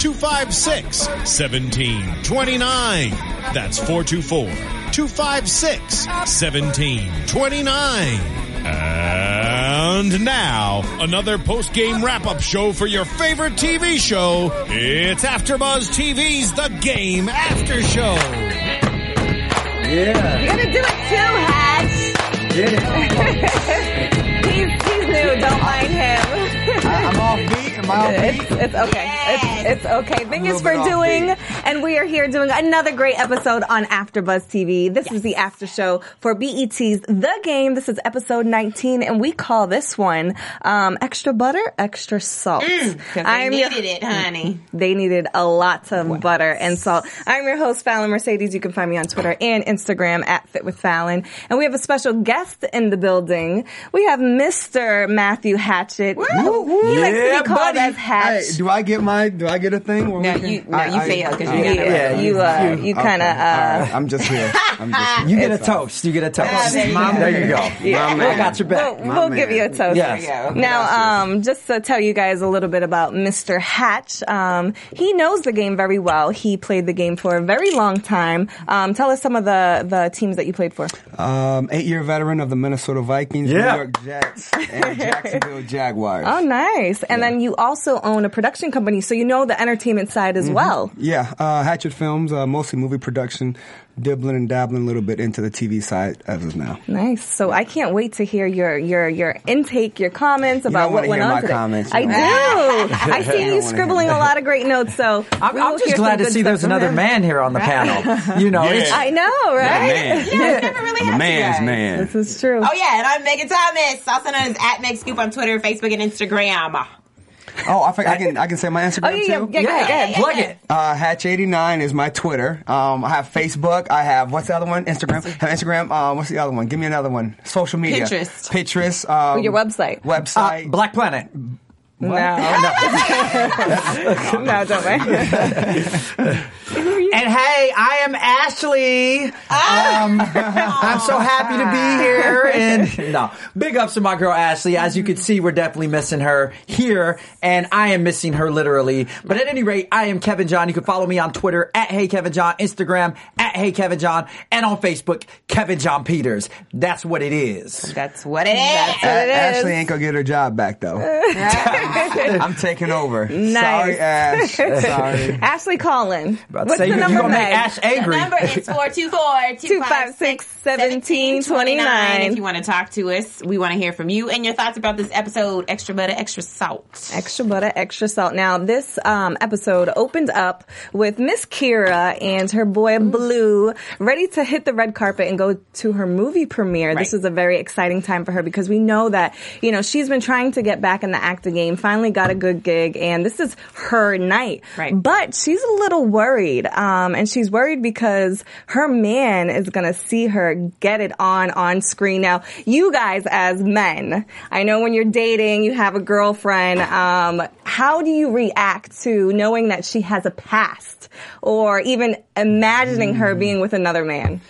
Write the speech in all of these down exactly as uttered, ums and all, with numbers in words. two five six, one seven two nine. That's four two four, two five six, one seven two nine. And now, another post-game wrap-up show for your favorite T V show. It's AfterBuzz T V's The Game After Show. Yeah. You're gonna do it too, Hatch. Get it. he's, he's new, don't mind him. I'm off beat. Am I off beat? It's, it's okay. Yes. It's, it's okay. Thank you for doing, beat. And we are here doing another great episode on AfterBuzz T V. This yes. is the after show for B E T's The Game. This is episode nineteen, and we call this one um, Extra Butter, Extra Salt. Mm, they I'm needed your, it, honey. They needed a lot of what? butter and salt. I'm your host, Fallon Mercedes. You can find me on Twitter and Instagram at FitWithFallon. And we have a special guest in the building. We have Mister Matthew Hatchett. Woo! He yeah, likes to be called as Hatch. Hey, do I get my? Do I get a thing? No, can, you, no, I, you I, fail because you, yeah, you, uh, you, you kind of. Okay. Uh, right. I'm just here. I'm just here. You get it's a toast. Awesome. You get a toast. Oh, there, you Mom, there you go. Yeah. I got your back. We'll, we'll give you a toast. Yes. Yes. Now, um, just to tell you guys a little bit about Mister Hatch, um, he knows the game very well. He played the game for a very long time. Um, tell us some of the, the teams that you played for. Um, eight-year veteran of the Minnesota Vikings, yeah. New York Jets, and Jacksonville Jaguars. Oh, nice. And yeah. then you also own a production company, so you know the entertainment side as mm-hmm. well. Yeah, uh, Hatchet Films, uh, mostly movie production, dibbling and dabbling a little bit into the T V side as of now. Nice. So I can't wait to hear your your, your intake, your comments about you what went on today. Comments, I know. do. I see you, you scribbling a lot of great notes. So I'm, I'm just glad to see there's another man here on the panel. You know, yeah. it's, I know, right? Man. Yeah, yeah. never really had man's man. This is true. Oh yeah, and I'm Megan Thomas, also known as at Meg Scoop on Twitter, Facebook, and Instagram. Oh, I, I can I can say my Instagram oh, yeah, too. Yeah, yeah, go ahead, go ahead. Plug it. Uh, Hatch eighty-nine is my Twitter. Um, I have Facebook. I have what's the other one? Instagram. I have Instagram. Um, what's the other one? Give me another one. Social media. Pinterest. Pinterest. Um, oh, your website. Website. Uh, Black Planet. What? No, no, no, don't worry. And hey, I am Ashley. Um, I'm so happy to be here. And no, big ups to my girl Ashley. As you can see, we're definitely missing her here, and I am missing her literally. But at any rate, I am Kevin John. You can follow me on Twitter at Hey Kevin John, Instagram at Hey Kevin John, and on Facebook Kevin John Peters. That's what it is. That's what it is. That's what it is. Ashley ain't gonna get her job back though. I'm taking over. Nice. Sorry, Ash. Sorry, Ashley Collin. What's the number? You're gonna make Ash angry. The number is four two four, two five six, one seven two nine. If you want to talk to us, we want to hear from you and your thoughts about this episode. Extra butter, extra salt. Extra butter, extra salt. Now, this um, episode opened up with Miss Kira and her boy Blue ready to hit the red carpet and go to her movie premiere. Right. This is a very exciting time for her because we know that, you know, she's been trying to get back in the acting game, finally got a good gig, and this is her night. Right. But she's a little worried. Um, and she's worried because her man is going to see her get it on on screen. Now, you guys as men, I know when you're dating, you have a girlfriend. Um, how do you react to knowing that she has a past or even imagining her being with another man?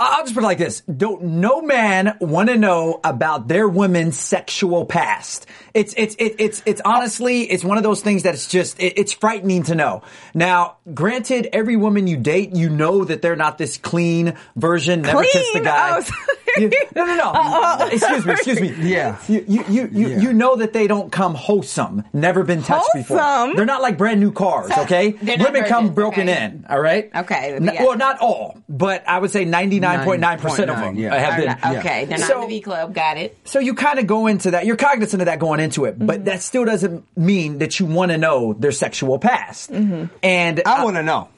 I'll just put it like this. Don't no man want to know about their women's sexual past. It's, it's, it, it's, it's honestly, it's one of those things that it's just, it, it's frightening to know. Now, granted, every woman you date, you know that they're not this clean version, never kissed the guy. Oh, you, no, no, no. Uh, excuse me, excuse me. Yeah. You you you you, yeah. you know that they don't come wholesome. Never been touched wholesome? Before. They're not like brand new cars, okay? Women come broken okay. in, all right? Okay. N- yeah. Well, not all, but I would say ninety-nine point nine percent of them yeah. have been. Not, okay. Yeah. They're not so, in the V Club. Got it. So you kind of go into that. You're cognizant of that going into it, but mm-hmm. that still doesn't mean that you want to know their sexual past. Mm-hmm. And I uh, want to know.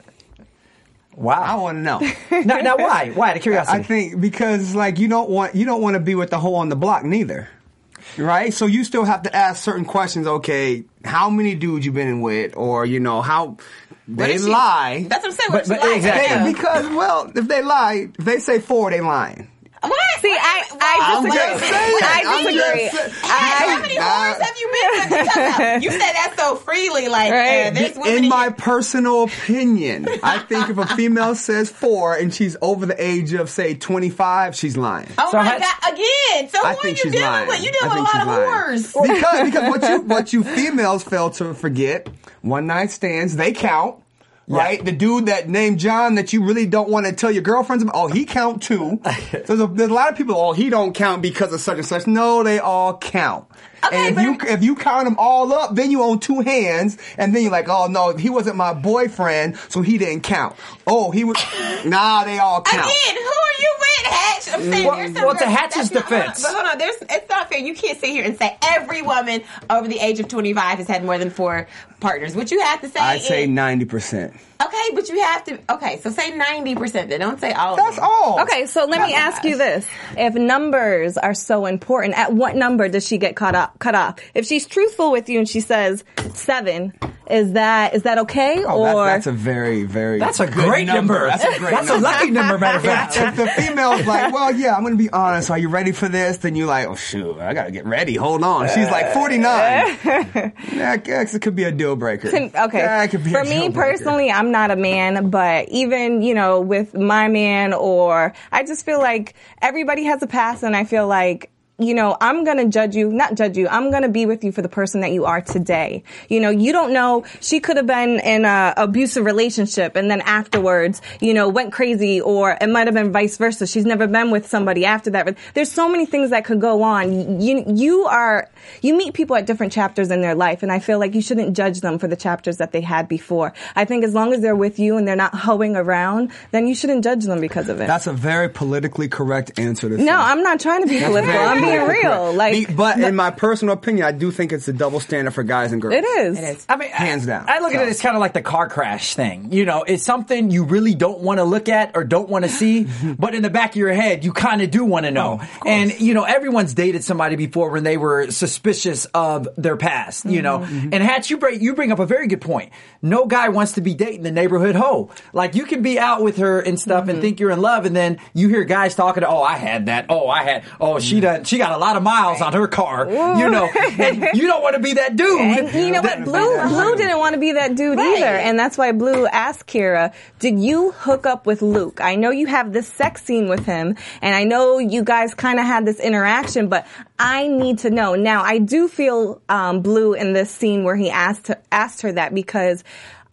Wow. I want to know. now, now, why? Why? The curiosity. I think because, like, you don't want you don't want to be with the hole on the block neither, right? So you still have to ask certain questions. Okay, how many dudes you been with, or you know how they lie. She, that's what I'm saying. But, but, exactly. They, because well, if they lie, if they say four, they lying. What? See, I, I disagree. I'm just saying, I disagree. I'm just, how, I, how many I, whores have you been with? Because you said that so freely. Like, right. uh, in my here. personal opinion, I think if a female says four and she's over the age of, say, twenty-five, she's lying. Oh, so my had, God. Again. So I who think are you dealing lying. with? You deal with a lot of whores. Because, because what, you, what you females fail to forget, one night stands, they count. Right? Yeah. The dude that named John that you really don't want to tell your girlfriends about, oh, he count too. So there's a, there's a lot of people, oh, he don't count because of such and such. No, they all count. Okay, and if you, if you count them all up, then you own two hands, and then you're like, oh, no, he wasn't my boyfriend, so he didn't count. Oh, he was... Nah, they all count. Again, who are you with, Hatch? I'm saying well, there's some... Well, to Hatch's defense... Not, but hold on, there's, it's not fair. You can't sit here and say every woman over the age of twenty-five has had more than four partners. What you have to say I is... I'd say ninety percent. Okay, but you have to... Okay, so say ninety percent, then don't say all That's of them. That's all. Okay, so let oh, me ask gosh. you this. If numbers are so important, at what number does she get caught up? Cut off. If she's truthful with you and she says seven, is that is that okay? Oh, or that's, that's a very very that's a great number. number. That's a great that's number. a lucky number. Matter of fact, if the female's like, well, yeah, I'm going to be honest. Are you ready for this? Then you're like, oh shoot, I got to get ready. Hold on. She's like forty-nine. That yeah, could be a deal breaker. Okay, yeah, could be for a deal me breaker. Personally, I'm not a man, but even you know with my man, or I just feel like everybody has a past, and I feel like. You know, I'm going to judge you, not judge you, I'm going to be with you for the person that you are today. You know, you don't know, she could have been in an abusive relationship and then afterwards, you know, went crazy, or it might have been vice versa. She's never been with somebody after that. There's so many things that could go on. You, you are, you meet people at different chapters in their life, and I feel like you shouldn't judge them for the chapters that they had before. I think as long as they're with you and they're not hoeing around, then you shouldn't judge them because of it. That's a very politically correct answer to this. No, I'm not trying to be political. I'm real, like, Be, but in my personal opinion, I do think it's a double standard for guys and girls. It is. It is. I mean, hands down. I look so. at it as kind of like the car crash thing. You know, it's something you really don't want to look at or don't want to see, but in the back of your head, you kind of do want to know. Oh, and you know, everyone's dated somebody before when they were suspicious of their past. You mm-hmm. know, mm-hmm. and Hatch, you bring you bring up a very good point. No guy wants to be dating the neighborhood hoe. Like you can be out with her and stuff mm-hmm. and think you're in love, and then you hear guys talking. Oh, I had that. Oh, I had. Oh, she mm-hmm. doesn't. She got a lot of miles on her car, Ooh. you know. And you don't want to be that dude. And you know what? Blue Blue didn't want to be that dude right. either, and that's why Blue asked Kira, "Did you hook up with Luke? I know you have this sex scene with him, and I know you guys kind of had this interaction, but I need to know." Now, I do feel um, Blue in this scene where he asked asked her that because.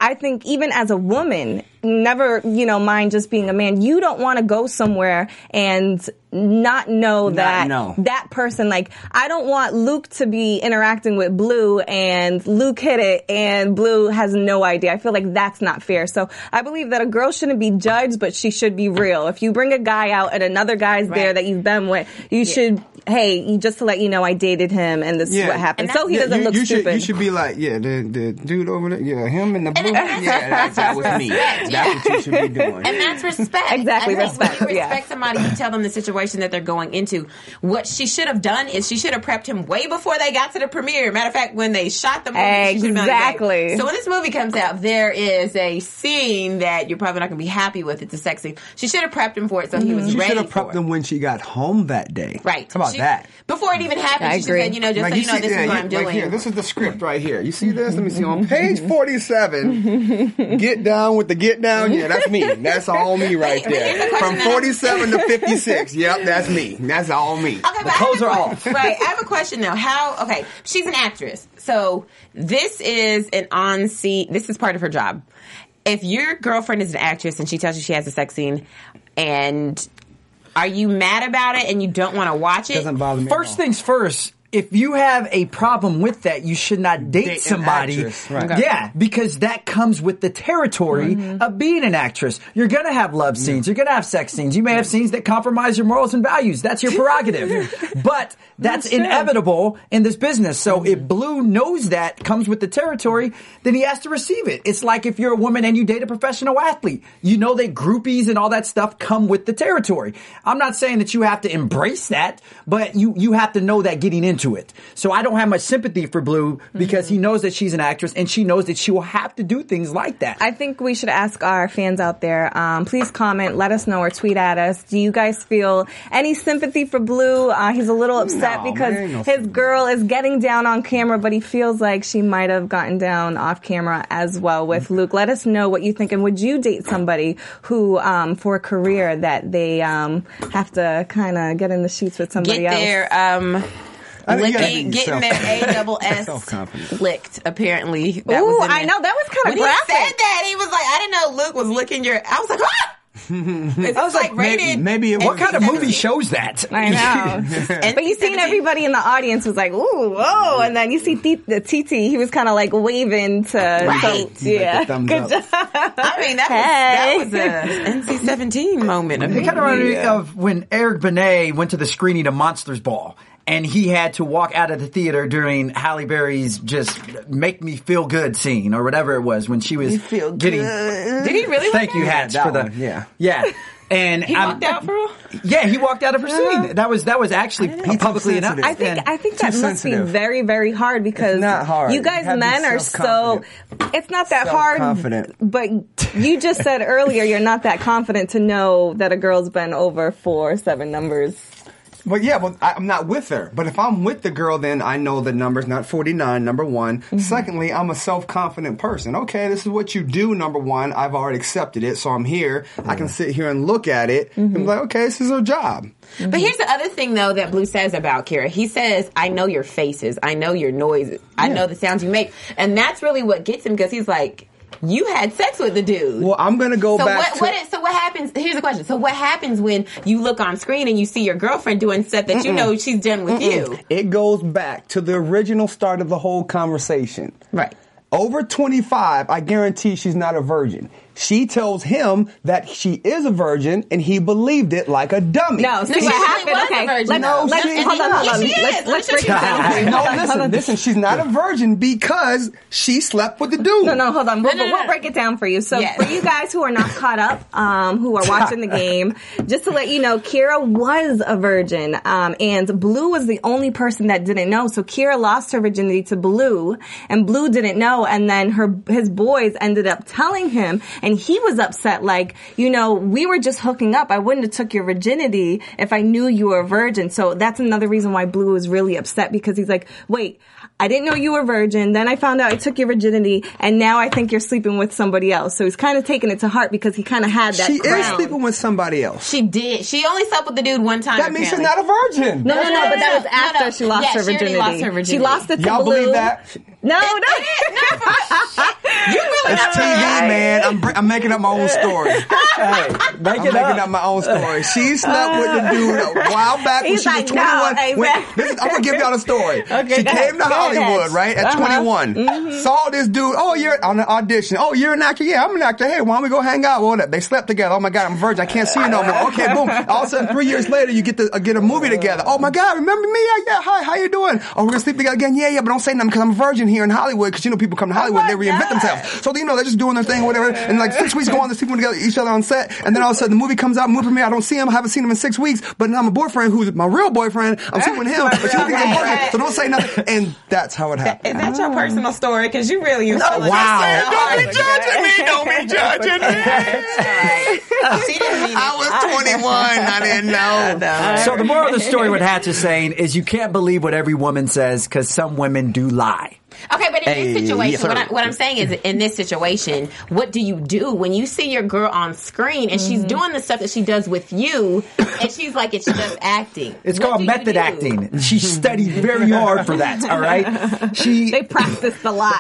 I think even as a woman, never, you know, mind just being a man, you don't want to go somewhere and not know that not know. that person, like, I don't want Luke to be interacting with Blue and Luke hit it and Blue has no idea. I feel like that's not fair. So I believe that a girl shouldn't be judged, but she should be real. If you bring a guy out and another guy's right. there that you've been with, you yeah. should... Hey, just to let you know, I dated him, and this yeah. is what happened. So he yeah, doesn't you, look you stupid. Should, you should be like, yeah, the, the dude over there, yeah, him and the blue, and yeah, that's, that was me. That's yeah. what you should be doing. And that's respect. Exactly, and respect. When you respect yeah. somebody, you tell them the situation that they're going into. What she should have done is she should have prepped him way before they got to the premiere. Matter of fact, when they shot the movie, exactly. She so when this movie comes out, there is a scene that you're probably not going to be happy with. It's a sex scene. She should have prepped him for it, so mm-hmm. he was she ready. She should have prepped him when she got home that day. Right. Come on. That. Before it even happened, I she agree. said, you know, just like so you, you know, see, this yeah, is what you, I'm doing. Like here, this is the script right here. You see this? Let me see. On page forty-seven, get down with the get down. Yeah, that's me. That's all me right but, there. But from forty-seven to fifty-six. Yep, that's me. That's all me. Okay, but clothes are off. Right. I have a question now. How, okay, she's an actress. So this is an on-scene, this is part of her job. If your girlfriend is an actress and she tells you she has a sex scene and... Are you mad about it and you don't want to watch it? Doesn't bother me. First things first. If you have a problem with that, you should not date, date somebody. Right. Okay. Yeah, because that comes with the territory mm-hmm. of being an actress. You're going to have love scenes. You're going to have sex scenes. You may have scenes that compromise your morals and values. That's your prerogative. But that's, that's inevitable true. in this business. So mm-hmm. if Blue knows that comes with the territory, then he has to receive it. It's like if you're a woman and you date a professional athlete. You know that groupies and all that stuff come with the territory. I'm not saying that you have to embrace that, but you, you have to know that getting into to it. So I don't have much sympathy for Blue because mm-hmm. he knows that she's an actress and she knows that she will have to do things like that. I think we should ask our fans out there, um, please comment, let us know, or tweet at us. Do you guys feel any sympathy for Blue? Uh, he's a little upset no, because man, no his girl is getting down on camera, but he feels like she might have gotten down off camera as well with mm-hmm. Luke. Let us know what you think, and would you date somebody who, um, for a career that they um, have to kind of get in the sheets with somebody else? Get their, um... Licking, getting their A double S licked, apparently. That Ooh, was I know. That was kind of graphic. When he said that, he was like, I didn't know Luke was licking your... I was like, ah! I was like, like rated. Maybe, maybe it what kind of movie shows that? I know. But you seen everybody in the audience was like, ooh, whoa. And then you see the, the T T, he was kind of like waving to. Right. So, yeah. Good up. job. I mean, that hey. was an N C seventeen moment. It kind of reminded me of when Eric Benet went to the screening of Monster's Ball. And he had to walk out of the theater during Halle Berry's just make me feel good scene or whatever it was when she was you feel getting. Good. Did he really? Thank you, Hatch, for the one. yeah, yeah. And he walked I'm, out for real? Yeah, he walked out of her scene. Uh, that was that was actually publicly enough. I think I think that must be very very hard because hard. you guys men are so. It's not that hard, but you just said earlier you're not that confident to know that a girl's been over for seven numbers. Well, yeah, well, I'm not with her. But if I'm with the girl, then I know the number's not forty-nine, number one. Mm-hmm. Secondly, I'm a self-confident person. Okay, this is what you do, number one. I've already accepted it, so I'm here. Mm-hmm. I can sit here and look at it mm-hmm. and be like, okay, this is her job. Mm-hmm. But here's the other thing, though, that Blue says about Kira. He says, I know your faces. I know your noises. Yeah. I know the sounds you make. And that's really what gets him because he's like... You had sex with the dude. Well, I'm going to go so back what, to... What is, so what happens... Here's the question. So what happens when you look on screen and you see your girlfriend doing stuff that Mm-mm. you know she's done with Mm-mm. you? It goes back to the original start of the whole conversation. Right. Over twenty-five, I guarantee she's not a virgin. She tells him that she is a virgin, and he believed it like a dummy. No, so no, she happened. Was okay, a virgin. No, no, she, hold on, hold on. She let's, let's break it down. No, listen, listen. She's not a virgin because she slept with the dude. No, no, hold on. We'll, no, no, no. we'll break it down for you. So yes. for you guys who are not caught up, um, who are watching the game, just to let you know, Kira was a virgin, um, and Blue was the only person that didn't know. So Kira lost her virginity to Blue, and Blue didn't know. And then her his boys ended up telling him. And he was upset, like, you know, we were just hooking up. I wouldn't have took your virginity if I knew you were a virgin. So that's another reason why Blue was really upset because he's like, wait, I didn't know you were a virgin. Then I found out I took your virginity, and now I think you're sleeping with somebody else. So he's kind of taking it to heart because he kind of had that. She crown. is sleeping with somebody else. She did. She only slept with the dude one time. That means apparently. she's not a virgin. No, no, no. no, no but that no, was after no, no. she lost yeah, her virginity. She lost her virginity. She lost it to Y'all Blue. Y'all believe that? No, it, no. It, no. You really not T V, man. I'm, br- I'm making up my own story. hey, I'm making up. up my own story. She slept with the dude a while back when He's she like, was twenty-one. No, exactly. when, this, I'm going to give y'all the story. Okay, she came to Hollywood, right, at uh-huh. twenty-one. Mm-hmm. Saw this dude. Oh, you're on an audition. Oh, you're an actor. Yeah, I'm an actor. Hey, why don't we go hang out? Well, they slept together. Oh, my God, I'm a virgin. I can't see you no more. Okay, boom. All of a sudden, three years later, you get to uh, get a movie together. Oh, my God, remember me? Yeah, yeah. Hi, how you doing? Oh, we're going to sleep together again? Yeah, yeah, but don't say nothing because I'm a virgin here in Hollywood because, you know, people come to Hollywood oh and they reinvent God. themselves. So, you know, they're just doing their thing or whatever. And like six weeks go on, they're sleeping together, each other on set. And then all of a sudden the movie comes out, movie premiere. I don't see him. I haven't seen him in six weeks. But now my boyfriend, who's my real boyfriend, I'm sleeping with him. But you think he's a virgin. So don't say nothing. And that's how it happened. That, is that your personal story? Because you really used to. Wow. Don't be judging me. Don't be judging me. I was twenty-one. I didn't know. So the moral of the story, what Hatch is saying, is you can't believe what every woman says because some women do lie. Okay, but in hey, this situation, yes, what, I, what I'm saying is, in this situation, what do you do when you see your girl on screen and mm-hmm. she's doing the stuff that she does with you, and she's like, it's just acting? It's what called method acting. She studied very hard for that. All right, she they practiced a lot.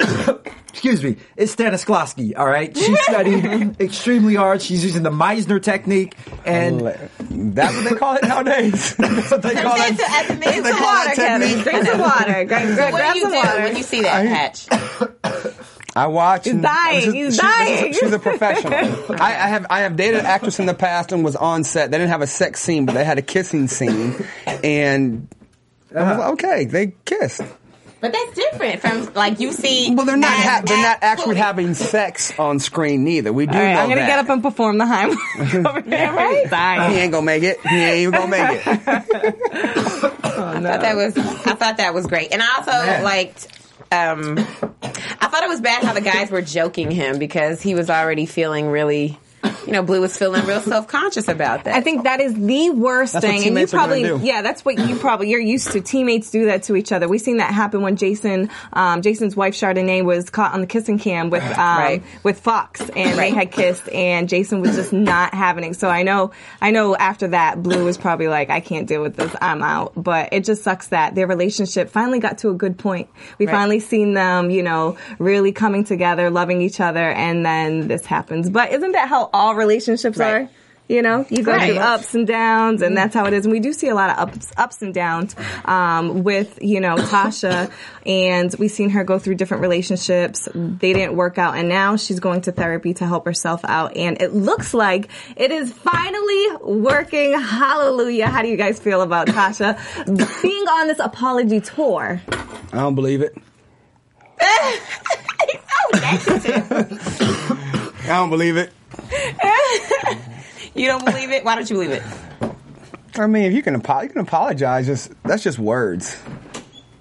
Excuse me. It's Stanislavski, all right? She's studying extremely hard. She's using the Meisner technique. And that's what they call it nowadays. That's what they call it. Drink some water, Kevin. Drink some water. Grab some water when you see that Hatch. I watch. He's dying. Just, He's she's, dying. She's a professional. I, I have I have dated an actress in the past and was on set. They didn't have a sex scene, but they had a kissing scene. And uh-huh. I was like, okay, they kissed. But that's different from, like, you see... Well, they're not ha- they're not actually having sex on screen, neither. We do right, know that. I'm going to get up and perform the Heimlich over there, right? Dying. He ain't going to make it. He ain't even going to make it. oh, I, no. thought that was, I thought that was great. And I also Man. liked... Um, I thought it was bad how the guys were joking him because he was already feeling really... You know, Blue was feeling real self-conscious about that. I think that is the worst that's thing. And you probably, yeah, that's what you probably, you're used to. Teammates do that to each other. We've seen that happen when Jason, um, Jason's wife, Chardonnay, was caught on the kissing cam with, um, right. with Fox. And right. they had kissed and Jason was just not having it. So I know, I know after that, Blue was probably like, I can't deal with this. I'm out. But it just sucks that their relationship finally got to a good point. We right. finally seen them, you know, really coming together, loving each other. And then this happens. But isn't that how all relationships right. are, you know, you go right. through ups and downs, and that's how it is. And we do see a lot of ups, ups and downs um, with, you know, Tasha, and we've seen her go through different relationships. They didn't work out, and now she's going to therapy to help herself out. And it looks like it is finally working. Hallelujah! How do you guys feel about Tasha being on this apology tour? I don't believe it. He's so negative. I don't believe it. You don't believe it? Why don't you believe it? I mean, if you can, apo- you can apologize. Just that's just words.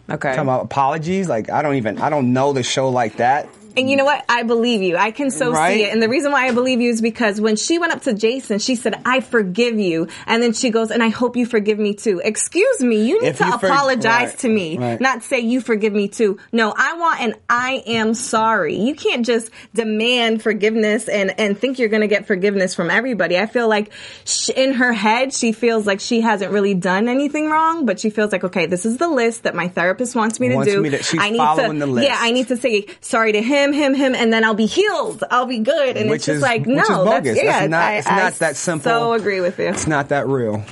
Okay. Talking about apologies, like I don't even I don't know the show like that. And you know what? I believe you. I can so right? see it. And the reason why I believe you is because when she went up to Jason, she said, I forgive you. And then she goes, and I hope you forgive me too. Excuse me. You need if to you apologize for- right, to me. Right. Not say you forgive me too. No, I want an I am sorry. You can't just demand forgiveness and, and think you're going to get forgiveness from everybody. I feel like she, in her head, she feels like she hasn't really done anything wrong, but she feels like, okay, this is the list that my therapist wants me to wants do. Me to, she's I need following to, the list. Yeah, I need to say sorry to him. Him, him, and then I'll be healed. I'll be good. And which it's just is, like, no, which is bogus. That's, yeah, that's not, I, it's not I that simple. So agree with you. It's not that real.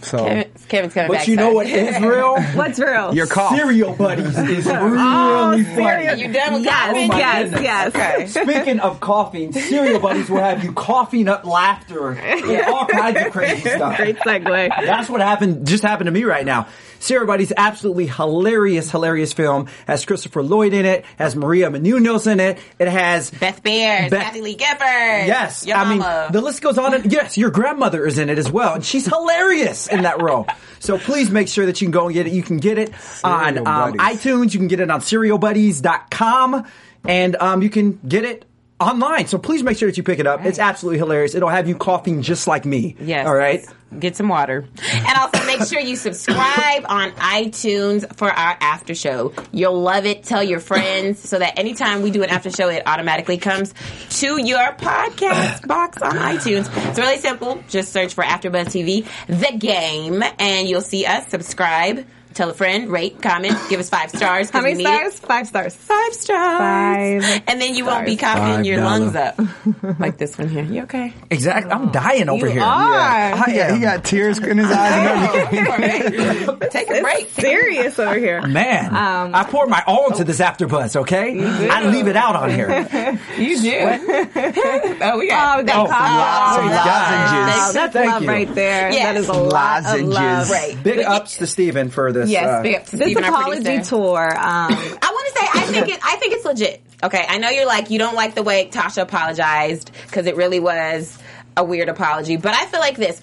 So Kevin's, Kevin's coming but back. But you sorry. know what is real? What's real? Your cough. Cereal Buddies is really oh, funny. You done with yes, oh yes, goodness. yes. Okay. Speaking of coughing, Cereal Buddies will have you coughing up laughter and all kinds of crazy stuff. Great segue. That's what happened. Just happened to me right now. Cereal Buddies, absolutely hilarious, hilarious film. Has Christopher Lloyd in it. Has Maria Menounos in it. It has Beth Bears, Beth, Kathy Lee Gifford. Yes, your I mama. mean the list goes on. And, yes, your grandmother is in it as well, and she's hilarious in that role. So please make sure that you can go and get it. You can get it on um, iTunes. You can get it on cereal buddies dot com, and um, you can get it online. So please make sure that you pick it up. Right. It's absolutely hilarious. It'll have you coughing just like me. Yes. All right? Get some water. And also make sure you subscribe on iTunes for our after show. You'll love it. Tell your friends so that anytime we do an after show, it automatically comes to your podcast box on iTunes. It's really simple. Just search for AfterBuzz T V, The Game, and you'll see us. Subscribe. Tell a friend, rate, comment, give us five stars. How many stars? It. Five stars. Five stars. Five. And then you stars. won't be coughing your lungs up. Like this one here. You okay? Exactly. I'm dying over you here. Are. Yeah. I, yeah. He got tears in his eyes. Take a break. It's serious over here. Man. Um, I pour my all into oh. this AfterBuzz, okay? I leave it out on here. You do. Oh, we got oh, that oh, coffee. Lozenges. Oh, that's Thank love you. right there. Yes. That is a lot of love. Right. Big but ups it, to Stephen for this. This, yes, uh, this, this apology tour. Um, I want to say I think it, I think it's legit. Okay, I know you're like you don't like the way Tasha apologized because it really was a weird apology, but I feel like this.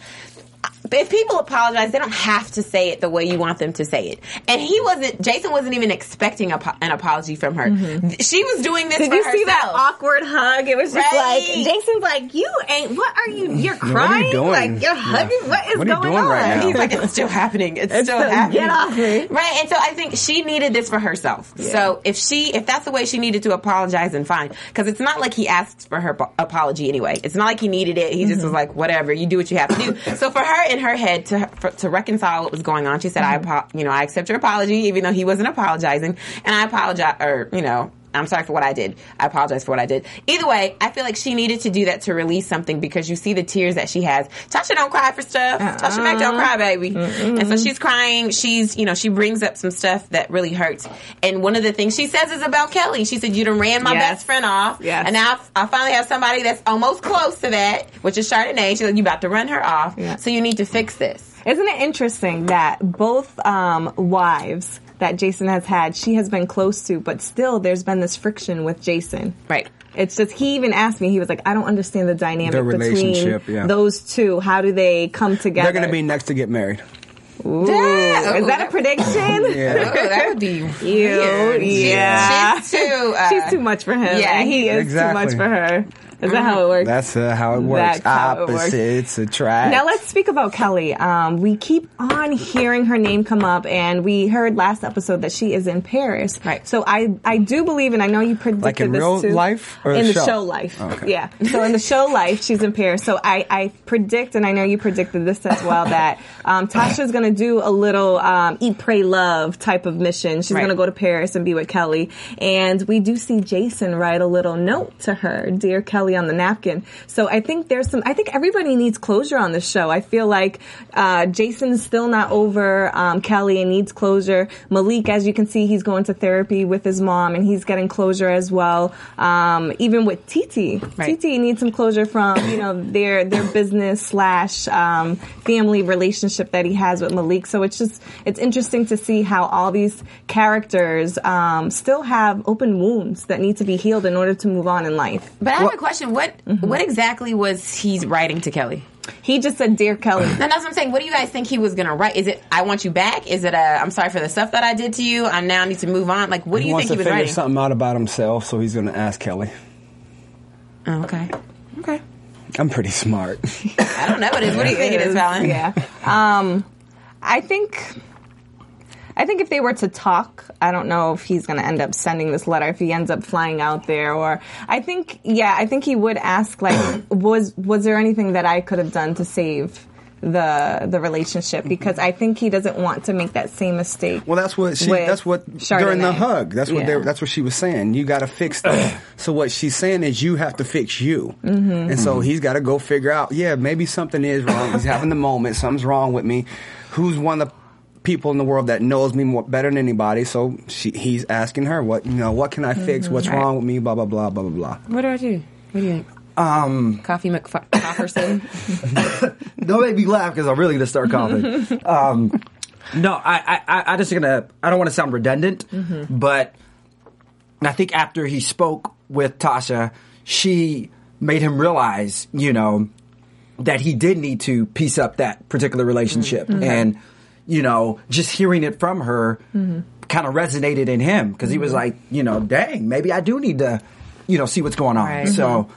If people apologize, they don't have to say it the way you want them to say it. And he wasn't, Jason wasn't even expecting a, an apology from her. Mm-hmm. She was doing this Did for herself. Did you see that awkward hug? It was just right. like, Jason's like, you ain't, what are you, you're crying? What are you doing? Like, you're hugging, yeah. what is what going doing on? Right now? He's like, it's still happening. It's, it's still, still happening. Get off me. Right, and so I think she needed this for herself. Yeah. So if she, if that's the way she needed to apologize, then fine. Because it's not like he asked for her apology anyway. It's not like he needed it. He mm-hmm. just was like, whatever, you do what you have to do. So for her, in her head to for, to reconcile what was going on, she said, "I, you know, I accept your apology, even though he wasn't apologizing, and I apologize, or you know, I'm sorry for what I did. I apologize for what I did. Either way, I feel like she needed to do that to release something because you see the tears that she has. Tasha don't cry for stuff. Uh-uh. Tasha Mack don't cry, baby. Mm-mm. And so she's crying. She's, you know, she brings up some stuff that really hurts. And one of the things she says is about Kelly. She said, you done ran my yes. best friend off. Yes. And now I finally have somebody that's almost close to that, which is Chardonnay. She's like, you about to run her off. Yeah. So you need to fix this. Isn't it interesting that both um, wives that Jason has had, she has been close to, but still there's been this friction with Jason. Right. It's just, he even asked me, he was like, I don't understand the dynamic the relationship, between yeah. those two. How do they come together? They're going to be next to get married. Ooh. Damn. Is Ooh, that a prediction? Yeah. Oh, that would be weird. Yeah. She's, she's too... Uh, she's too much for him. Yeah, he is exactly. too much for her. Is that how it works? That's uh, how it works. How Opposites it works. attract. Now let's speak about Kelly. Um, we keep on hearing her name come up, and we heard last episode that she is in Paris. Right. So I, I do believe, and I know you predicted like in this real too. Life or in the show, show life. Okay. Yeah. So in the show life, she's in Paris. So I, I predict, and I know you predicted this as well, that um, Tasha's going to do a little um, eat, pray, love type of mission. She's right. going to go to Paris and be with Kelly, and we do see Jason write a little note to her, dear Kelly. On the napkin. So I think there's some, I think everybody needs closure on this show. I feel like uh, Jason's still not over um, Kelly and needs closure. Malik, as you can see, he's going to therapy with his mom and he's getting closure as well. Um, even with Titi. Right. Titi needs some closure from, you know, their their business slash um, family relationship that he has with Malik. So it's just, it's interesting to see how all these characters um, still have open wounds that need to be healed in order to move on in life. But I have well, a question. What mm-hmm. what exactly was he writing to Kelly? He just said, dear Kelly. And that's what I'm saying. What do you guys think he was going to write? Is it, I want you back? Is it, a, I'm sorry for the stuff that I did to you. I now need to move on. Like, what do you think he was writing? He wants to figure something out about himself, so he's going to ask Kelly. Oh, okay. Okay. I'm pretty smart. I don't know what it is. What do you think it is, Fallon? Yeah. Um, I think... I think if they were to talk, I don't know if he's going to end up sending this letter, if he ends up flying out there, or I think, yeah, I think he would ask, like, was was there anything that I could have done to save the the relationship? Because I think he doesn't want to make that same mistake. Well, that's what she, that's what Chardonnay. During the hug, that's what yeah. they, that's what she was saying. You got to fix that. So what she's saying is you have to fix you, mm-hmm. and mm-hmm. so he's got to go figure out. Yeah, maybe something is wrong. He's having the moment. Something's wrong with me. Who's one of the people in the world that knows me more, better than anybody, so she, he's asking her, what you know, what can I fix? Mm-hmm. What's right. wrong with me? Blah blah blah blah blah. What do I do? What do you think? Um, Coffee McCofferson. Don't make me laugh because I'm really gonna start coughing. um, no, I, I I just gonna I don't want to sound redundant, mm-hmm. but I think after he spoke with Tasha, she made him realize, you know, that he did need to piece up that particular relationship mm-hmm. and. You know, just hearing it from her mm-hmm. kind of resonated in him because he was like, you know, dang, maybe I do need to, you know, see what's going on. Right. So,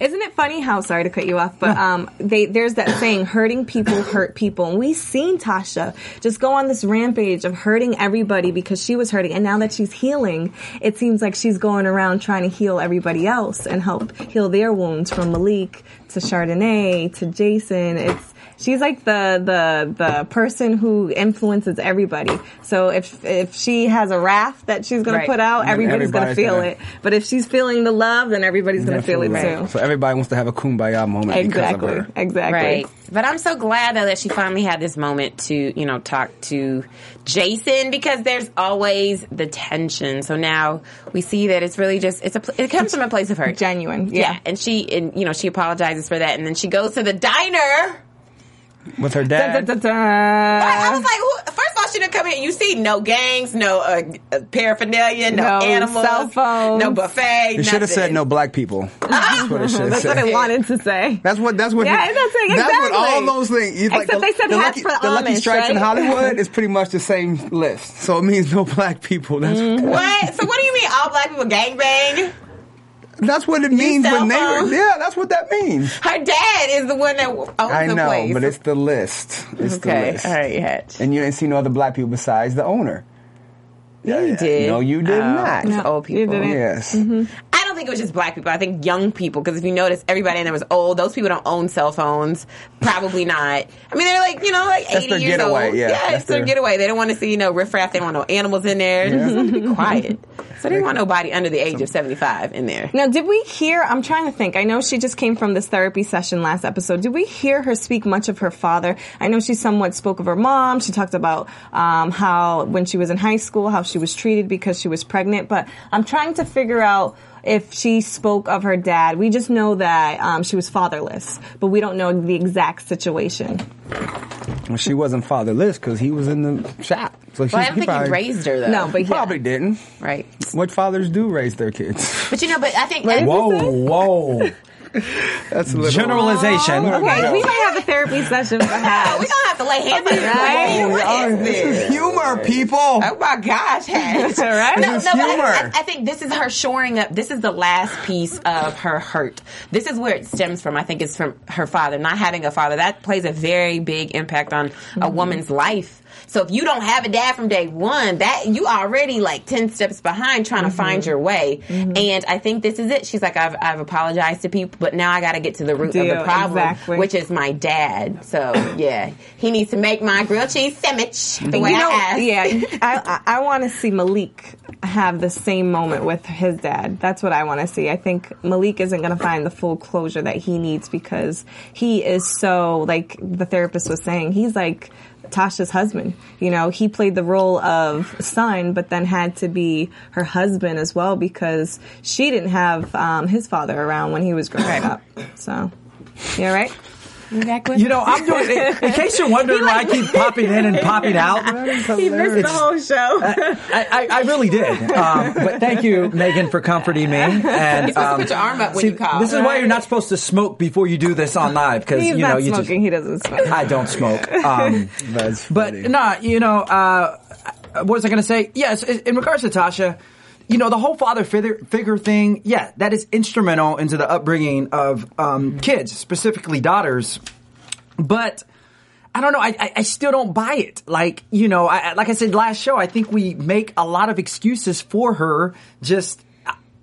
isn't it funny how, sorry to cut you off, but um, they, there's that saying, hurting people hurt people. And we've seen Tasha just go on this rampage of hurting everybody because she was hurting. And now that she's healing, it seems like she's going around trying to heal everybody else and help heal their wounds from Malik to Chardonnay to Jason. It's, she's like the, the the person who influences everybody. So if if she has a raft that she's going right. to put out, everybody's, everybody's going to feel gonna, it. But if she's feeling the love, then everybody's going to feel it right. too. So everybody wants to have a kumbaya moment exactly. because of her. Exactly. Right. But I'm so glad, though, that she finally had this moment to, you know, talk to Jason because there's always the tension. So now we see that it's really just, it's a it comes from a place of hurt. Genuine. Yeah. yeah. And she, and you know, she apologizes for that. And then she goes to the diner. With her dad. Da, da, da, da. I, I was like, who, first of all, she didn't come in. You see no gangs, no uh, paraphernalia, no, no animals, cell phones, no buffet. You should have said no black people. That's what it should That's say. what I wanted to say. That's what. That's what. Yeah, he, that's, exactly. that's what all those things. Except like the, they said the hats lucky, for the, the Lucky Amish, Strikes right? in Hollywood is pretty much the same list, so it means no black people. That's mm. what. What? So what do you mean all black people gangbang? That's what it means when they were. Yeah, that's what that means. Her dad is the one that owns the place. I know, but it's the list. It's okay. the list. All right, Hatch. And you didn't see no other black people besides the owner. Yeah, you yeah. did. No, you did oh, not. No. Old people. You didn't. Yes. Mm-hmm. I don't think it was just black people. I think young people, because if you notice, everybody in there was old. Those people don't own cell phones. Probably not. I mean, they're like, you know, like that's eighty their years getaway. old. Yeah, yeah that's it's their, their getaway. They don't want to see, you know, riffraff. They don't want no animals in there. Yeah. Just want to be quiet. So they didn't want nobody under the age of seventy-five in there. Now, did we hear, I'm trying to think, I know she just came from this therapy session last episode. Did we hear her speak much of her father? I know she somewhat spoke of her mom. She talked about um, how when she was in high school, how she was treated because she was pregnant. But I'm trying to figure out if she spoke of her dad. We just know that um, she was fatherless, but we don't know the exact situation. Well, she wasn't fatherless because he was in the shop. So she, well, I don't he think probably, he raised her, though. No, but he probably yeah. didn't. Right. What fathers do raise their kids. But, you know, but I think... Wait, whoa, whoa. That's a little generalization. Whoa. Okay, we might have a therapy session perhaps. We're going to have to lay hands on right? What oh, is this? This is humor, people. Oh, my gosh, Hatch. Right? No, this no, humor. I, I think this is her shoring up. This is the last piece of her hurt. This is where it stems from. I think it's from her father. Not having a father. That plays a very big impact on mm-hmm. a woman's life. So if you don't have a dad from day one, that you already like ten steps behind trying mm-hmm. to find your way. Mm-hmm. And I think this is it. She's like, I've I've apologized to people, but now I got to get to the root Deal, of the problem, exactly. which is my dad. So yeah, he needs to make my grilled cheese sandwich the way you know, I asked. Yeah, I I, I want to see Malik have the same moment with his dad. That's what I want to see. I think Malik isn't going to find the full closure that he needs because he is so, like the therapist was saying, he's like Tasha's husband. You know, he played the role of son, but then had to be her husband as well because she didn't have um, his father around when he was growing up. So, you all right? You know, I'm doing it. In case you're wondering like, why I keep popping in and popping out. He missed the whole show. I, I, I really did. Um, but thank you, Megan, for comforting me. And, you're um, supposed to put your arm up when see, you call. This is why you're not supposed to smoke before you do this on live. He's you know, not you smoking. Just, he doesn't smoke. I don't smoke. Um, That's funny. But, nah, you know, uh, what was I going to say? Yes, in regards to Tasha, you know, the whole father figure thing, yeah, that is instrumental into the upbringing of um, kids, specifically daughters. But I don't know. I, I still don't buy it. Like, you know, I, like I said last show, I think we make a lot of excuses for her just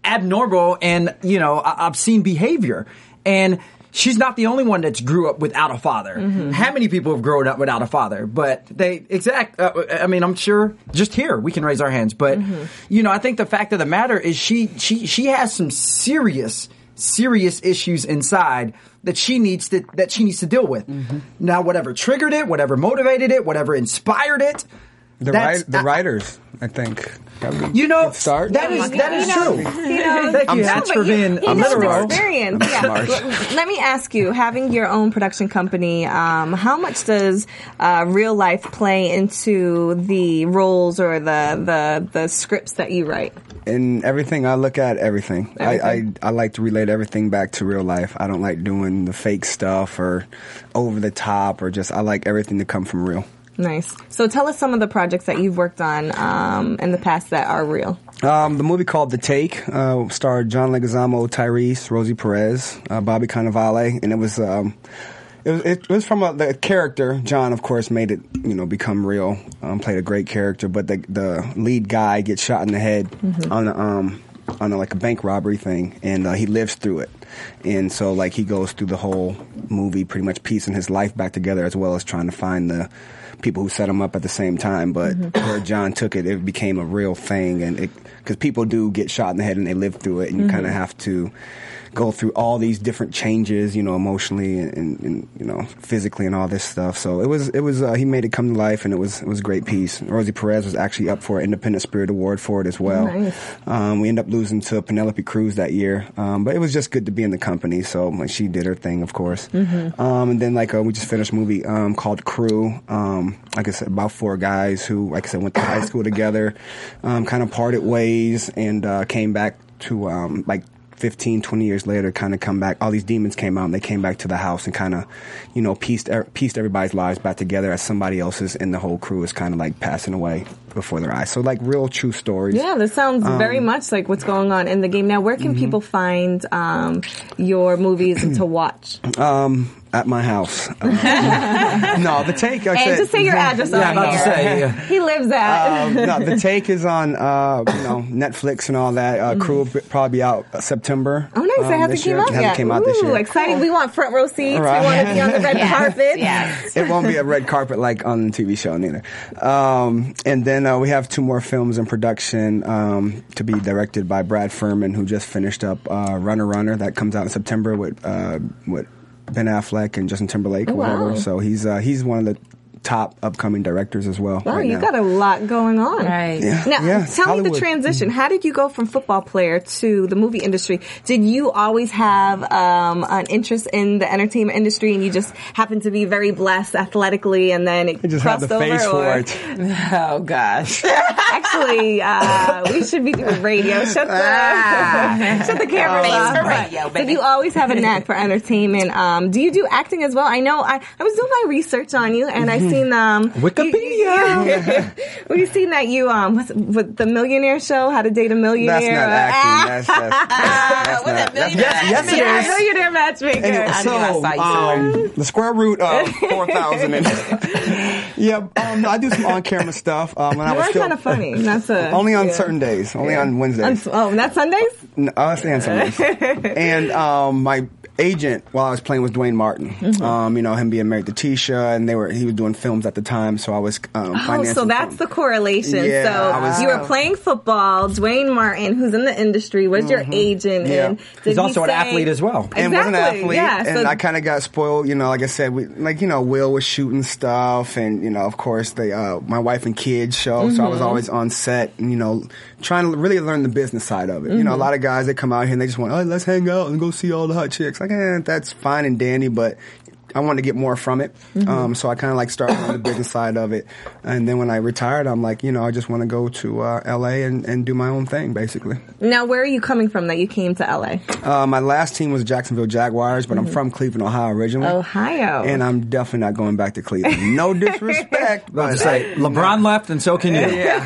abnormal and, you know, obscene behavior. And she's not the only one that's grew up without a father. Mm-hmm. How many people have grown up without a father? But they, exact, uh, I mean, I'm sure just here we can raise our hands. But, mm-hmm. you know, I think the fact of the matter is she, she, she has some serious, serious issues inside that she needs to, that she needs to deal with. Mm-hmm. Now, whatever triggered it, whatever motivated it, whatever inspired it. The, ri- the I, writers, I think. You know, start. that is, that is true. You know, Thank you, Hatch, for being a literal. Experience. Yeah. Let, let me ask you, having your own production company, um, how much does uh, real life play into the roles or the, the, the scripts that you write? In everything, I look at everything. everything. I, I, I like to relate everything back to real life. I don't like doing the fake stuff or over the top or just, I like everything to come from real. Nice. So tell us some of the projects that you've worked on um, in the past that are real. Um, the movie called The Take uh, starred John Leguizamo, Tyrese, Rosie Perez, uh, Bobby Cannavale, and it was um, it was it was from a, the character. John, of course, made it you know become real. Um, played a great character, but the the lead guy gets shot in the head mm-hmm. on a, um on a, like a bank robbery thing, and uh, he lives through it. And so like he goes through the whole movie, pretty much piecing his life back together, as well as trying to find the people who set them up at the same time, but mm-hmm. where John took it, it became a real thing, and it because people do get shot in the head and they live through it, and mm-hmm. you kind of have to go through all these different changes, you know, emotionally and, and, and you know physically and all this stuff. So it was it was uh, he made it come to life, and it was it was a great piece. Rosie Perez was actually up for an Independent Spirit Award for it as well. Nice. Um, we ended up losing to Penelope Cruz that year, um, but it was just good to be in the company. So like she did her thing, of course. Mm-hmm. Um, and then like uh, we just finished a movie um, called Crew. Um, like I said, about four guys who, like I said, went to high school together, um, kind of parted ways, and uh, came back to um, like. fifteen, twenty years later, kind of come back. All these demons came out, and they came back to the house and kind of, you know, pieced er- pieced everybody's lives back together as somebody else's and the whole crew is kind of like passing away before their eyes. So like real true stories. Yeah, this sounds um, very much like what's going on in the game. Now, where can mm-hmm. people find um, your movies to watch? Um... At my house. Um, no, The Take. I and said, just say your address on yeah, here. Say, yeah. He lives at. Um, no, The Take is on uh, you know Netflix and all that. Uh, Crew will probably be out September. Oh, nice. Um, I haven't came year. out yet. I haven't came out this year. Exciting. Cool. We want front row seats. Right. We want to be on the red yes. carpet. Yes. It won't be a red carpet like on the T V show, neither. Um, and then And uh, we have two more films in production um, to be directed by Brad Furman, who just finished up uh, Runner Runner. That comes out in September with uh, with Ben Affleck and Justin Timberlake. Oh, or whatever. Wow. So he's uh, he's one of the top upcoming directors as well. Wow, right you now. Got a lot going on. Right. Yeah. Now, yeah, tell Hollywood. Me the transition. How did you go from football player to the movie industry? Did you always have um, an interest in the entertainment industry and you just happened to be very blessed athletically and then it just crossed had the over? Face for it. Oh, gosh. Actually, uh, we should be doing radio. Shut the, ah. shut the camera off. Oh, radio, baby. Did you always have a knack for entertainment? Um, do you do acting as well? I know I, I was doing my research on you and I seen um Wikipedia. Yeah. We've seen that you um with, with the Millionaire Show, How to Date a Millionaire. That's not acting. That's, that's, that's not, that millionaire that's, yes, yes, yes. Yeah, Millionaire Matchmaker. And so I I um, the square root of four thousand. Yeah, um, I do some on-camera stuff. Um, when you I was are still kind of funny. That's a, only on yeah. certain days. Only yeah. on Wednesdays. On, oh, not Sundays. No, I stay on Sundays. And um, my agent while I was playing was Dwayne Martin. Mm-hmm. Um, you know, him being married to Tisha, and they were he was doing films at the time, so I was um, financing. Oh, so that's the correlation. Yeah, so I was, you were playing football. Dwayne Martin, who's in the industry, was mm-hmm. your agent. Yeah. And did he's also he say, an athlete as well. Exactly, and was an athlete, yeah, and so I kind of got spoiled. You know, like I said, we, like you know, Will was shooting stuff, and you know, of course, they uh, my wife and kids show. Mm-hmm. So I was always on set, and you know, trying to really learn the business side of it. Mm-hmm. You know, a lot of guys that come out here and they just want, oh, let's hang out and go see all the hot chicks. Like, eh, that's fine and dandy, but I wanted to get more from it. Mm-hmm. Um, so I kind of like started on the business side of it. And then when I retired, I'm like, you know, I just want to go to uh, L A and, and do my own thing, basically. Now, where are you coming from that you came to L A? Uh, my last team was Jacksonville Jaguars, but mm-hmm. I'm from Cleveland, Ohio originally. Ohio. And I'm definitely not going back to Cleveland. No disrespect. But just like, LeBron no. left and so can you. Yeah.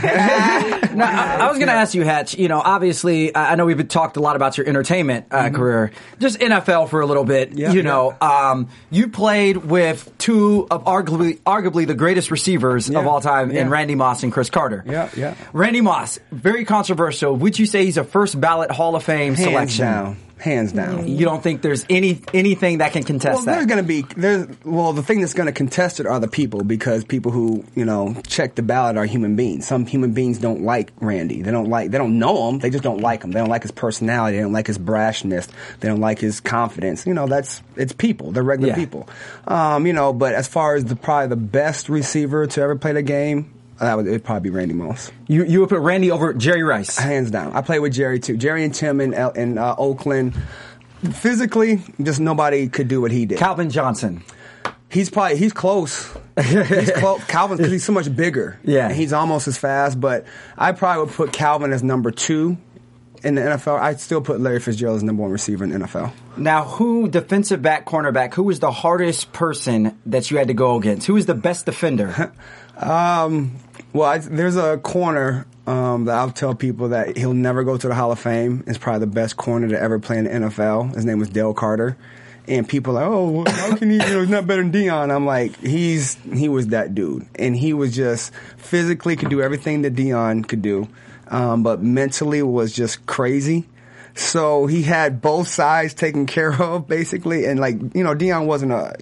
uh, now, I, I was going to ask you, Hatch, you know, obviously, I know we've talked a lot about your entertainment uh, mm-hmm. career. Just N F L for a little bit, yeah, you yeah. know. Um, you played with two of arguably, arguably the greatest receivers yeah, of all time yeah. in Randy Moss and Chris Carter. Yeah, yeah. Randy Moss, very controversial. Would you say he's a first ballot Hall of Fame Hands selection? Down. Hands down. You don't think there's any anything that can contest well, that? Well, there's going to be there's well, the thing that's going to contest it are the people, because people who, you know, check the ballot are human beings. Some human beings don't like Randy. They don't like they don't know him. They just don't like him. They don't like his personality. They don't like his brashness. They don't like his confidence. You know, that's it's people. They're regular yeah. people. Um, you know, but as far as the probably the best receiver to ever play the game, that would it'd probably be Randy Moss. You you would put Randy over Jerry Rice? Hands down. I played with Jerry too. Jerry and Tim in in uh, Oakland. Physically, just nobody could do what he did. Calvin Johnson. He's probably he's close. He's close. Calvin, because he's so much bigger. Yeah, and he's almost as fast. But I probably would put Calvin as number two in the N F L. I'd still put Larry Fitzgerald as number one receiver in the N F L. Now, who defensive back, cornerback? Who was the hardest person that you had to go against? Who was the best defender? Um, well, I, there's a corner um, that I'll tell people that he'll never go to the Hall of Fame. It's probably the best corner to ever play in the N F L. His name was Dale Carter. And people are like, oh, how can he, you know, he's not better than Dion. I'm like, he's he was that dude. And he was just physically could do everything that Dion could do, um, but mentally was just crazy. So he had both sides taken care of, basically, and like you know, Dion wasn't a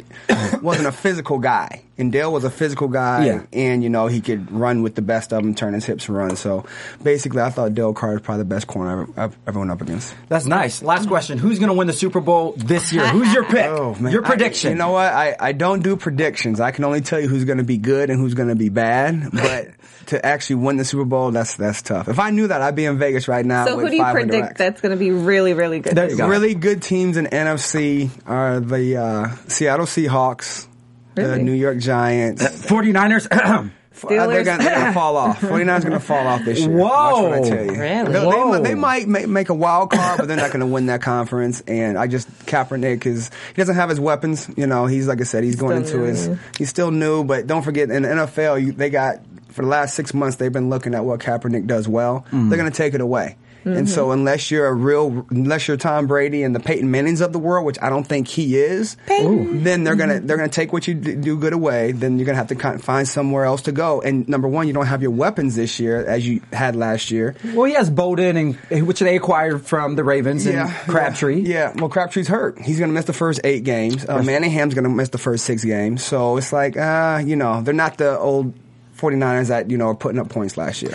wasn't a physical guy, and Dale was a physical guy, yeah. and you know he could run with the best of them, turn his hips, run. So basically, I thought Dale Carter was probably the best corner I've ever, ever went up against. That's nice. Last question: who's going to win the Super Bowl this year? Who's your pick? Oh, man. Your prediction? I, you know what? I, I don't do predictions. I can only tell you who's going to be good and who's going to be bad, but. To actually win the Super Bowl, that's that's tough. If I knew that, I'd be in Vegas right now. So, with who do you predict racks. That's going to be really, really good? There's really good teams in N F C are the uh, Seattle Seahawks, really? The New York Giants, forty-niners. They're going to fall off. forty-niners going to fall off this year. Whoa. That's what I tell you. Really? Whoa. They, they might make, make a wild card, but they're not going to win that conference. And I just, Kaepernick is, he doesn't have his weapons. You know, he's, like I said, he's going still into new. his, he's still new, but don't forget, in the N F L, you, they got, for the last six months, they've been looking at what Kaepernick does well. Mm-hmm. They're going to take it away. Mm-hmm. And so unless you're a real, unless you're Tom Brady and the Peyton Mannings of the world, which I don't think he is, Peyton. Then they're gonna they're gonna take what you do good away. Then you're gonna have to find somewhere else to go. And number one, you don't have your weapons this year as you had last year. Well, he has Bowden, and which they acquired from the Ravens, yeah, and Crabtree. Yeah. yeah, well, Crabtree's hurt. He's gonna miss the first eight games. Uh, Manningham's gonna miss the first six games. So it's like, ah, uh, you know, they're not the old forty-niners that, you know, are putting up points last year.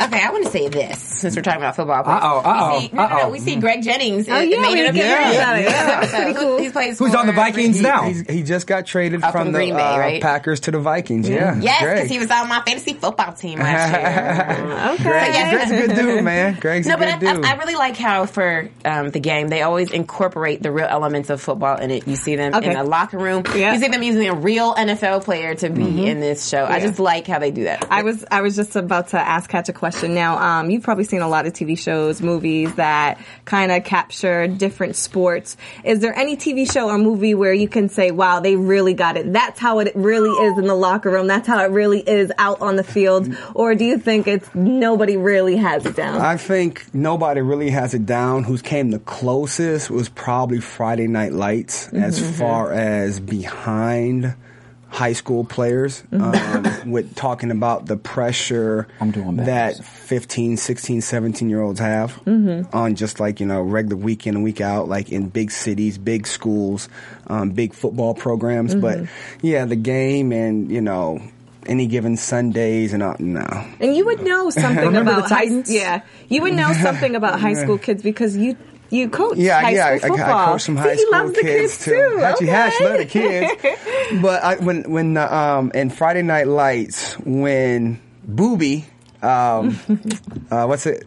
Okay, I want to say this, since we're talking about football. Uh-oh, uh-oh, see, no, uh-oh. No, no, we see Greg Jennings. Oh, yeah, made it yeah, yeah, yeah. That's pretty cool. He's played Who's on the Vikings now? He's, he just got traded from, from the Green Bay, uh, right? Packers to the Vikings, yeah. yeah. Yes, because he was on my fantasy football team last year. Okay. Greg, so, yeah. Greg's a good dude, man. Greg's no, a good I, dude. No, but I, I really like how for um, the game, they always incorporate the real elements of football in it. You see them okay. in the locker room. Yeah. You see them using a real N F L player to be mm-hmm. in this show. Yeah. I just like how they do that. I was I was just about to ask Hatch a question. Now, um, you've probably seen a lot of T V shows, movies that kind of capture different sports. Is there any T V show or movie where you can say, wow, they really got it? That's how it really is in the locker room. That's how it really is out on the field. Or do you think it's nobody really has it down? I think nobody really has it down. Who's came the closest was probably Friday Night Lights mm-hmm. as far as behind high school players um, with talking about the pressure I'm doing that, that fifteen, sixteen, seventeen year olds have mm-hmm. on just like, you know, regular week in and week out, like in big cities, big schools, um, big football programs. Mm-hmm. But yeah, the game and, you know, any given Sundays and all, no. And you would know something about the Titans. High, yeah. You would know something about high school kids because you You coach yeah, high yeah, school football. I, I coach some high See, school loves kids, the kids too. Hatchie Hatch love the kids. But I, when when uh, um in Friday Night Lights when Booby um uh what's it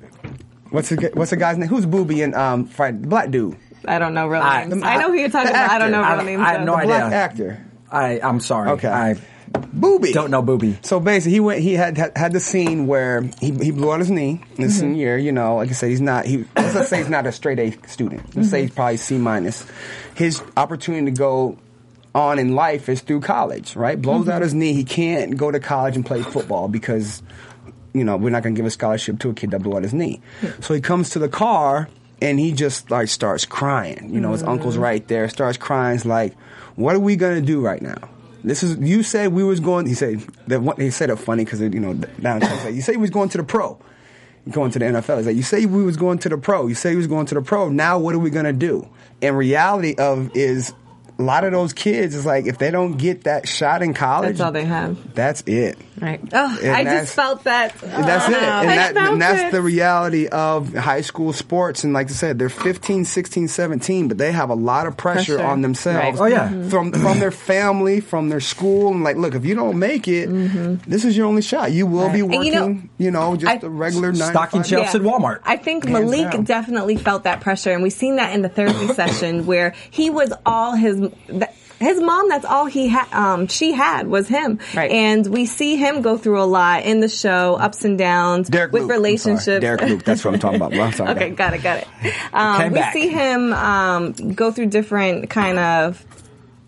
what's the what's the guy's name? Who's Booby in um Friday? Black dude? I don't know real I, names. I, I know who you're talking about. Actor. I don't know real I, names. I have no idea. Black actor. I I'm sorry. Okay. I, Booby. Don't know Booby. So basically, he went. He had had, had the scene where he he blew out his knee in his mm-hmm. senior year. You know, like I said, he's not. He let's say he's not a straight A student. Let's mm-hmm. say he's probably C minus. His opportunity to go on in life is through college, right? Blows mm-hmm. out his knee. He can't go to college and play football because, you know, we're not going to give a scholarship to a kid that blew out his knee. Mm-hmm. So he comes to the car and he just like starts crying. You know, his mm-hmm. uncle's right there. Starts crying. He's like, "What are we going to do right now? This is you said we was going." He said that one, he said it funny because you know down like, you say he was going to the pro, going to the N F L. He's like, you say we was going to the pro. You say he was going to the pro. Now what are we gonna do? And reality of is a lot of those kids is like if they don't get that shot in college, that's all they have. That's it. Right. Oh, and I just felt that. That's oh, it. And, that, and that's it. The reality of high school sports. And like I said, they're fifteen, sixteen, seventeen, but they have a lot of pressure, pressure. on themselves. Right. Oh, yeah. Mm-hmm. From from their family, from their school. And like, look, if you don't make it, mm-hmm. this is your only shot. You will right. be working, you know, you know, just I, a regular nine stocking shelves yeah. at Walmart. I think Hands Malik down. definitely felt that pressure. And we've seen that in the therapy session where he was all his... That, His mom, that's all he had, um, she had was him. Right. And we see him go through a lot in the show, ups and downs, Derek with Luke, relationships. Derek Luke, that's what I'm talking about. I'm sorry, okay, got it, got it. Um, we back. see him, um, go through different kind of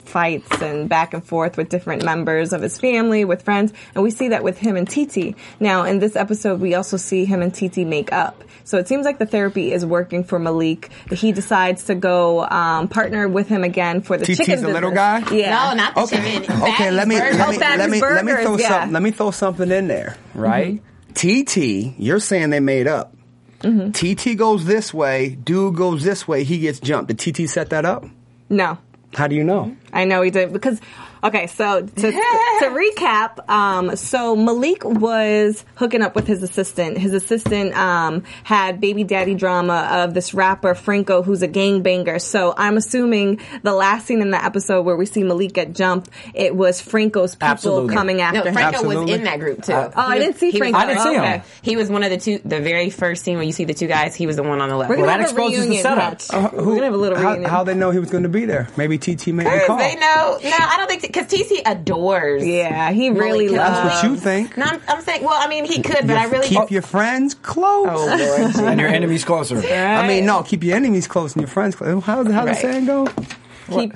fights and back and forth with different members of his family, with friends, and we see that with him and Titi. Now, in this episode, we also see him and Titi make up. So it seems like the therapy is working for Malik. He decides to go um, partner with him again for the T T's chicken business. Titi's the little guy? Yeah. No, not the okay. chicken. Fatty's okay, let me burgers. let me, oh, let, me burgers, let me throw yeah. something. Let me throw something in there, right? Mm-hmm. T T, you're saying they made up. Mm-hmm. T T goes this way, dude goes this way, he gets jumped. Did T T set that up? No. How do you know? I know he did because, okay, so to, to recap, um, so Malik was hooking up with his assistant. His assistant um, had baby daddy drama of this rapper, Franco, who's a gangbanger. So I'm assuming the last scene in the episode where we see Malik get jumped, it was Franco's people Absolutely. coming after no, him. No, Franco Absolutely. was in that group, too. Uh, oh, was, I didn't see Franco. Was, I didn't see him. Okay. He was one of the two, the very first scene where you see the two guys, he was the one on the left. We're going well, to have a reunion. Uh, who, We're going to have a little how, reunion. How they know he was going to be there? Maybe T T made the call. They know. No, I don't think because T C adores. Yeah, he really Malik loves. That's what you think. No, I'm, I'm saying. Well, I mean, he could, but your, I really keep oh. your friends close oh, Lord. and your enemies closer. Right. I mean, no, keep your enemies close and your friends close. How how right. the saying go? Keep,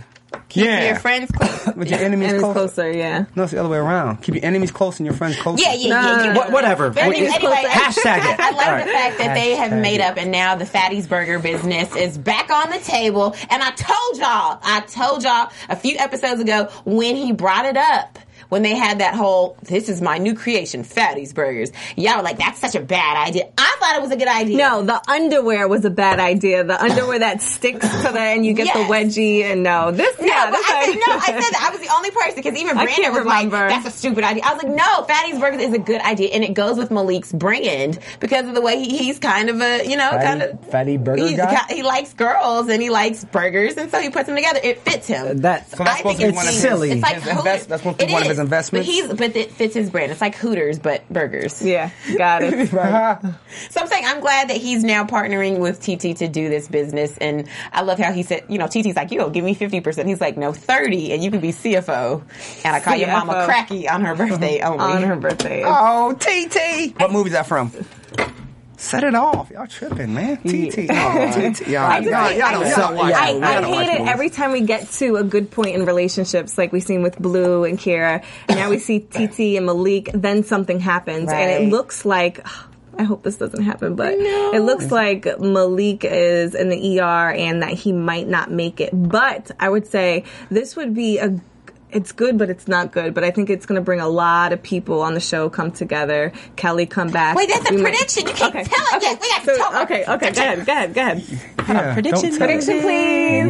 keep yeah. your friends close, but your enemies, enemies closer. closer. Yeah, no, it's the other way around. Keep your enemies close and your friends closer. Yeah, yeah, no, yeah. yeah. What, whatever. But anyway, hashtag it. I like right. the fact that hashtag they have made up, and now the Fatty's Burger business is back on the table. And I told y'all, I told y'all a few episodes ago when he brought it up. when they had that whole, this is my new creation, Fatty's Burgers. Y'all were like, that's such a bad idea. I thought it was a good idea. No, the underwear was a bad idea. The underwear that sticks to the, and you get yes. the wedgie, and no. This, no, yeah, this I, I said, no, I said that. I was the only person, because even Brandon was remember. like, that's a stupid idea. I was like, no, Fatty's Burgers is a good idea, and it goes with Malik's brand, because of the way he, he's kind of a, you know, fatty, kind of... Fatty burger guy? He likes girls, and he likes burgers, and so he puts them together. It fits him. Uh, that, so that's I supposed think to be one of his... Silly. It's like invest, that's supposed to be one is, of his investments. But, he's, but it fits his brand. It's like Hooters, but burgers. Yeah, got it. Right. So I'm saying I'm glad that he's now partnering with T T to do this business, and I love how he said, you know, T T's like, yo, give me fifty percent. He's like, no, thirty, and you can be C F O. And I call C F O. Your mama Cracky on her birthday only. On her birthday. Oh, T T! What movie is that from? Set It Off. Y'all tripping, man. T T. Oh, T T. Y'all don't stop watching. I hate it every time we get to a good point in relationships, like we seen with Blue and Kiara, and now we see T T and Malik, then something happens, right. and it looks like... I hope this doesn't happen, but no. it looks like Malik is in the E R and that he might not make it. But I would say this would be a... It's good, but it's not good. But I think it's going to bring a lot of people on the show come together. Kelly, come back. Wait, that's a we prediction. Might... You can't okay. tell it okay. yet. We have so, to tell Okay, her. okay, go ahead, go ahead, go ahead. Yeah, uh, prediction, prediction, please.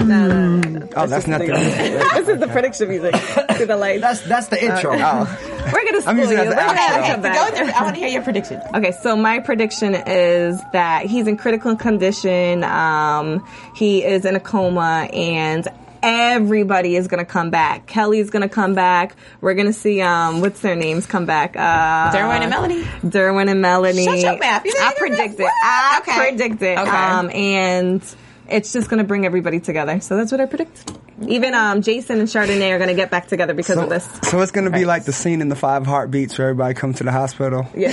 no, no, no, no. Oh, that's not the This is the prediction music. To the lights. That's, that's the intro. Okay. Oh. We're going to spoil you. We're going to come back. Go I want to hear your prediction. Okay, so my prediction is that he's in critical condition. Um, he is in a coma, and... Everybody is going to come back. Kelly's going to come back. We're going to see, um, what's their names come back? Uh, Derwin and Melanie. Derwin and Melanie. Shut your mouth. You I predict it. I okay. predict it. Okay. Um, and it's just going to bring everybody together. So that's what I predict. Even um, Jason and Chardonnay are going to get back together because so, of this. So it's going to be right. like the scene in The Five Heartbeats where everybody comes to the hospital. Yeah.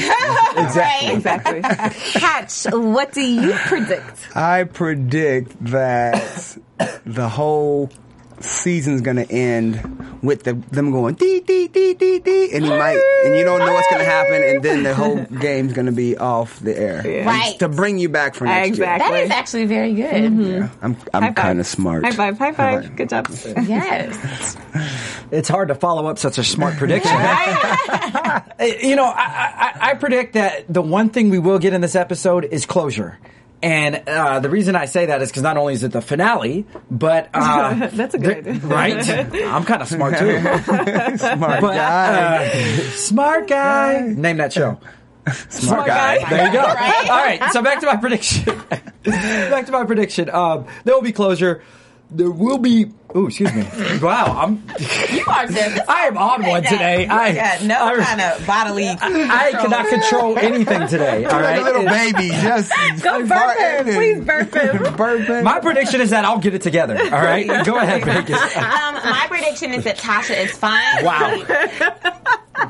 Exactly. Exactly. Hatch, what do you predict? I predict that the whole... season's gonna end with the, them going dee dee dee dee dee, and you might and you don't know what's gonna happen, and then the whole game's gonna be off the air, yeah. right? To bring you back for next exactly. year. That is actually very good. Mm-hmm. Yeah, I'm I'm kind of smart. High five! High five! Right. Good job. Yes. It's hard to follow up such a smart prediction. You know, I, I I predict that the one thing we will get in this episode is closure. And uh, the reason I say that is because not only is it the finale, but... Uh, That's a good idea. Right? I'm kind of smart, too. Smart but, guy. Uh, smart guy. Name that show. Smart, smart guy. guy. There you go. Right? All right, so back to my prediction. Back to my prediction. Um, there will be closure. There will be... Oh, excuse me. Wow, I'm... You are just... I am on one today. I got no I, kind of bodily... I, I cannot control anything today, all right? Like a little baby, just... Go burp him. Please burp him. Burp him. My prediction is that I'll get it together, all right? Go ahead, prediction. Um, my prediction is that Tasha is fine. Wow.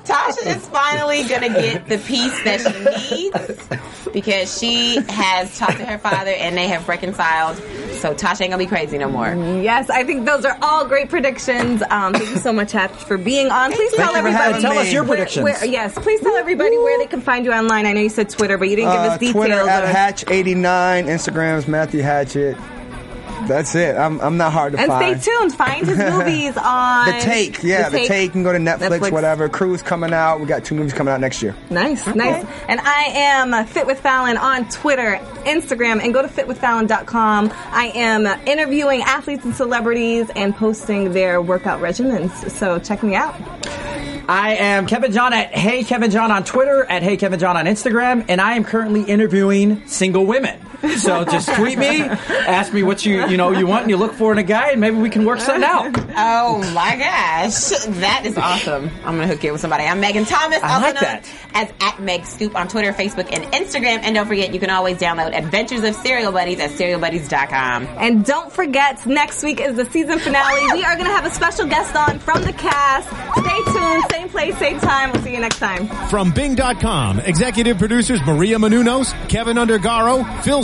Tasha is finally going to get the peace that she needs because she has talked to her father and they have reconciled, so Tasha ain't going to be crazy no more. Yes, I think... Those are all great predictions. Um, thank you so much, Hatch, for being on. Please thank tell everybody. Tell us your where, predictions. Where, yes, please tell everybody where they can find you online. I know you said Twitter, but you didn't give uh, us details. Twitter at Hatch eighty-nine. Instagram's Matthew Hatchett. That's it. I'm I'm not hard to and find. And stay tuned. Find his movies on... The Take. Yeah, The Take. The Take. You can go to Netflix, Netflix, whatever. Crew's coming out. We got two movies coming out next year. Nice, okay. nice. And I am Fit with Fallon on Twitter, Instagram, and go to fit with fallon dot com. I am interviewing athletes and celebrities and posting their workout regimens. So check me out. I am Kevin John at Hey Kevin John on Twitter, at Hey Kevin John on Instagram, and I am currently interviewing single women. So just tweet me, ask me what you you know you want, and you look for in a guy, and maybe we can work something out. Oh my gosh, that is awesome! I'm gonna hook you up with somebody. I'm Megan Thomas. I also like known that. As at Meg Scoop on Twitter, Facebook, and Instagram, and don't forget you can always download Adventures of Cereal Buddies at cereal buddies dot com. And don't forget, next week is the season finale. We are gonna have a special guest on from the cast. Stay tuned. Same place, same time. We'll see you next time. From Bing dot com, executive producers Maria Menounos, Kevin Undergaro, Phil